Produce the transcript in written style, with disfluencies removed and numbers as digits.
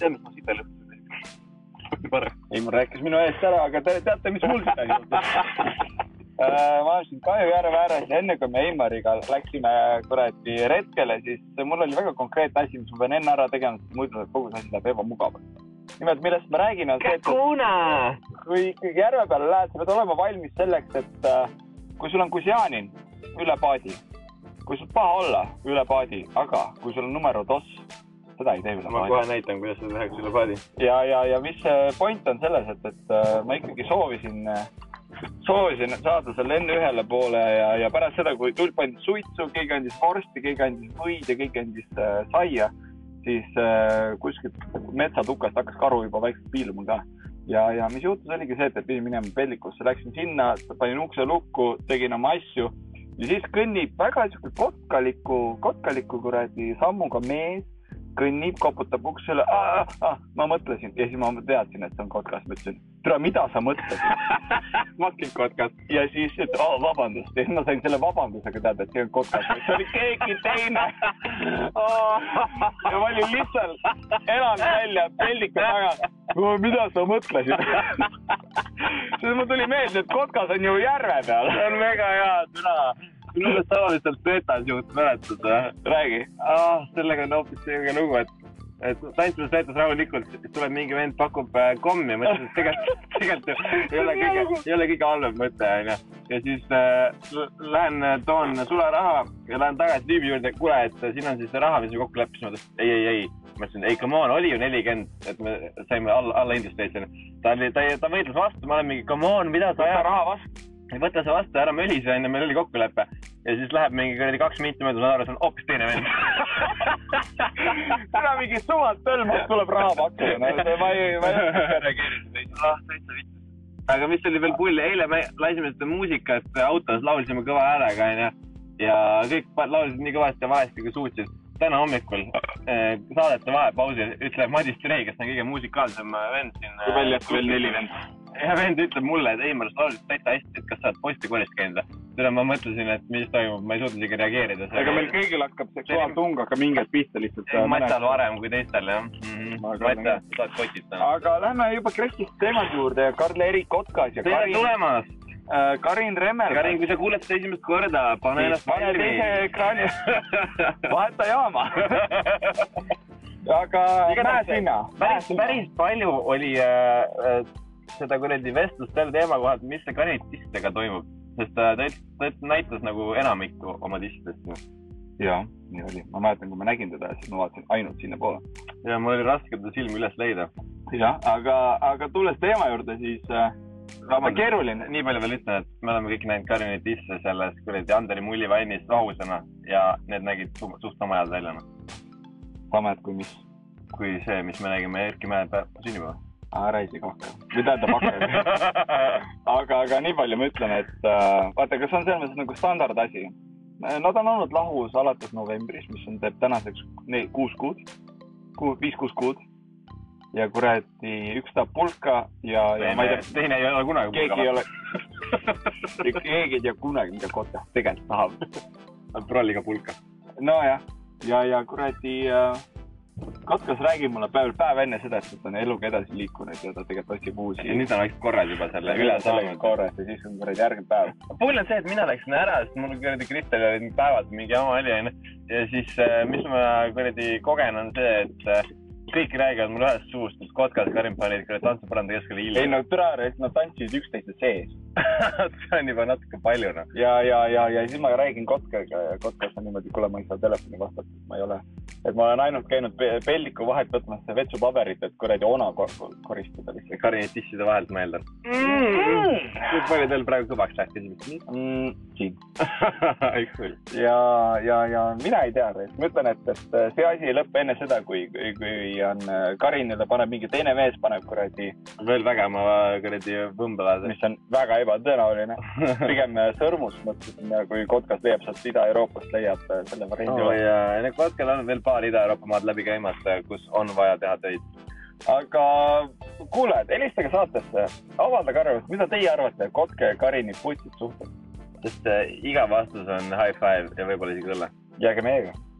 selles ma siit välja ei, ma rääkis minu eest ära, aga te teate, mis mul seda juhtus. Ma siin Kahjujärve ääres ja enne kui me Eimariga läksime kuradi retkele, siis mul oli väga konkreetne asi, mis ma pean enne ära tegema, sest muidu kogu see asi läheb ebamugavalt. Nimelt, millest ma räägin, on see, et kui ikkagi järve peale lähed, sa pead olema valmis selleks, et kui sul on kusjaanin üle paadi, kui sul paha olla üle paadi, aga kui sul on numerotoss, seda ei tee üle paadi. Ma kohe näitan, kuidas seda läheks üle paadi. Ja mis point on selles, et ma ikkagi soovisin saada selle enne ühele poole ja pärast seda, kui tulp andis suitsu, keegi andis vorsti, keegi andis võid ja keegi andis saia, siis kuskilt metsatukast hakkas karu juba väikselt piiluma ka. Ja mis juhtus oligi see, et pidi minema pellikusse, läksin sinna, panin ukse lukku, tegin oma asju ja siis kõnnib väga kotkaliku kuradi sammuga mees, kõnnib, koputab uksele, ma mõtlesin. Ja siis ma teadsin, et see on kotkas. Ma ütlesin, türa, mida sa mõtlesid? Matkid kotkas. Ja siis, et vabandust. Ja siis ma sain selle vabandusega teada, et see on kotkas. See oli keegi teine. Ja ma olin lihtsalt elan välja, peldikud taga. Mida sa mõtlesid? Siis ma tuli meelde, et kotkas on ju järve peal. See on väga hea, türa. Minu mõttes tavaliselt peetas juhut mäletad, räägi. Sellega on hoopis selline lugu, et tantsides rahulikult tuleb mingi vend pakub kommi. Mõtlesin, et tegelikult ei ole kõige halvem mõte. Ja siis lähen toon sularaha ja lähen tagasi tiibi juurde, kuule, et siin on siis see raha, mis me kokku läppisime. Ei. Mõtlesin, ei, come on, oli ju 40, et me saime alla indust teisele. Ta võitles vastu, ma olen mingi, come on, mida sa aja raha vastu. Võtta see vastu ära mölise enne, meil oli kokkulepe ja siis läheb mingi kõrdi 2 minutit mööda, ma arvan, see on hoopis teine vend. Täna mingi sumad tõlmast tuleb raha pakkena. Ma ei reageerinud. Aga mis oli veel pulli? Eile me laisime seda muusikat autos, laulisime kõva häälega ja kõik laulisid nii kõvasti ja vahesti, kui suutsid. Täna hommikul saadete vahepausil ütleb Madis Trey, kes on kõige muusikaalsem vend siin. Kui palju jätku veel 4 vend? Ja vend ütleb mulle, et Eimaris lauliselt täitsa hästi, et kas sa oled poiste korist käinud. Seda ma mõtlesin, et mis toimub, ma ei suuda isegi reageerida. Aga meil kõigil hakkab seksuaaltung, aga mingid pihta lihtsalt. Matal varem kui teistel, jah. Matta, saad kotita. Aga lähme juba Krestist teemad juurde ja Karle Erik Kotkas ja Karin... Teile tulemas! Karin Remerga. Karin, kui sa kuuled seda esimest korda, pane ennast valmi. Vaheta jaama. Aga näe sinna. Päris palju oli seda kureldi vestlust selle teema kohalt, mis see Karin tistega toimub, sest ta näitas nagu enamikku oma tistest. Jah, nii oli. Ma mäletan, kui ma nägin teda, siis ma vaatasin ainult sinna poole. Ja mul oli raske ta silmi üles leida. Jah, aga tulles teema juurde, siis keeruline. Nii palju veel ütlen, et me oleme kõik näinud Karinit isse selles kureldi Andri Mullivainist vahusena ja need nägid suht sama ajal väljana. Sama ajal kui mis? Kui see, mis me nägime Eerki Mäepe sünnipäeva. Reisi kohka. Või tähendab hakka. Aga nii palju ma ütlen, et vaata, kas on selline nagu standard asi. Nad on olnud lahus alates novembris, mis on teeb tänaseks 5-6 kuud. Ja kuradi üks tahab pulka ja ma ei tea, teine ei ole kunagi pulka. Keegi ei tea kunagi, mida Kotkas tegelikult tahab. On prolliga pulka. No jah. Ja kuradi... Kotkas räägib mulle päev enne seda, et ta on eluga edasi liikunud ja ta tegelikult otsib uusi. Ja nüüd on vaikselt korras juba selle üle saanud. Korras ja siis on korras järgmine päev. Pull on see, et mina läksin ära, sest mul kuradi Kristel oli päevad mingi oma oli. Ja siis, mis ma kuradi kogen on see, et kõik räägivad mul ühest suust, et Kotkas Karin panid tantsupõranda keskele ilma. Ei, no tõrare, et nad tantsisid üksteise sees. See on juba natuke palju. Ja siis ma räägin Kotkaga ja Kotkas on niimoodi, kuule, ma ei saa telefoni vastata, ma ei ole. Et ma olen ainult käinud pelliku vahet võtmas vetsupaberit, et kuradi ona koristada. Karin tisside vahelt mõeldan. Kui palju teil praegu kõvaks lähti? Siin. Üks küll. Ja mina ei tea. Ma ütlen, et see asi ei lõppe enne seda, kui on Karinile paneb mingi teine mees, paneb kuradi... Veel vägema kuradi võmbelad. Mis on väga ebatõenäoline. Pigem sõrmus mõtlesin, kui Kotkas leiab sealt Ida-Euroopast leiab selle variandi. Ja enne Kotkal on veel paar Ida-Euroopa maad läbi käimas, kus on vaja teha teid. Aga kuule, helistage saatesse. Avaldage arvamust, mida teie arvate Kotka ja Karini putsid suhtes? Sest iga vastus on high five ja võib-olla isegi õlle. Jääge meiega.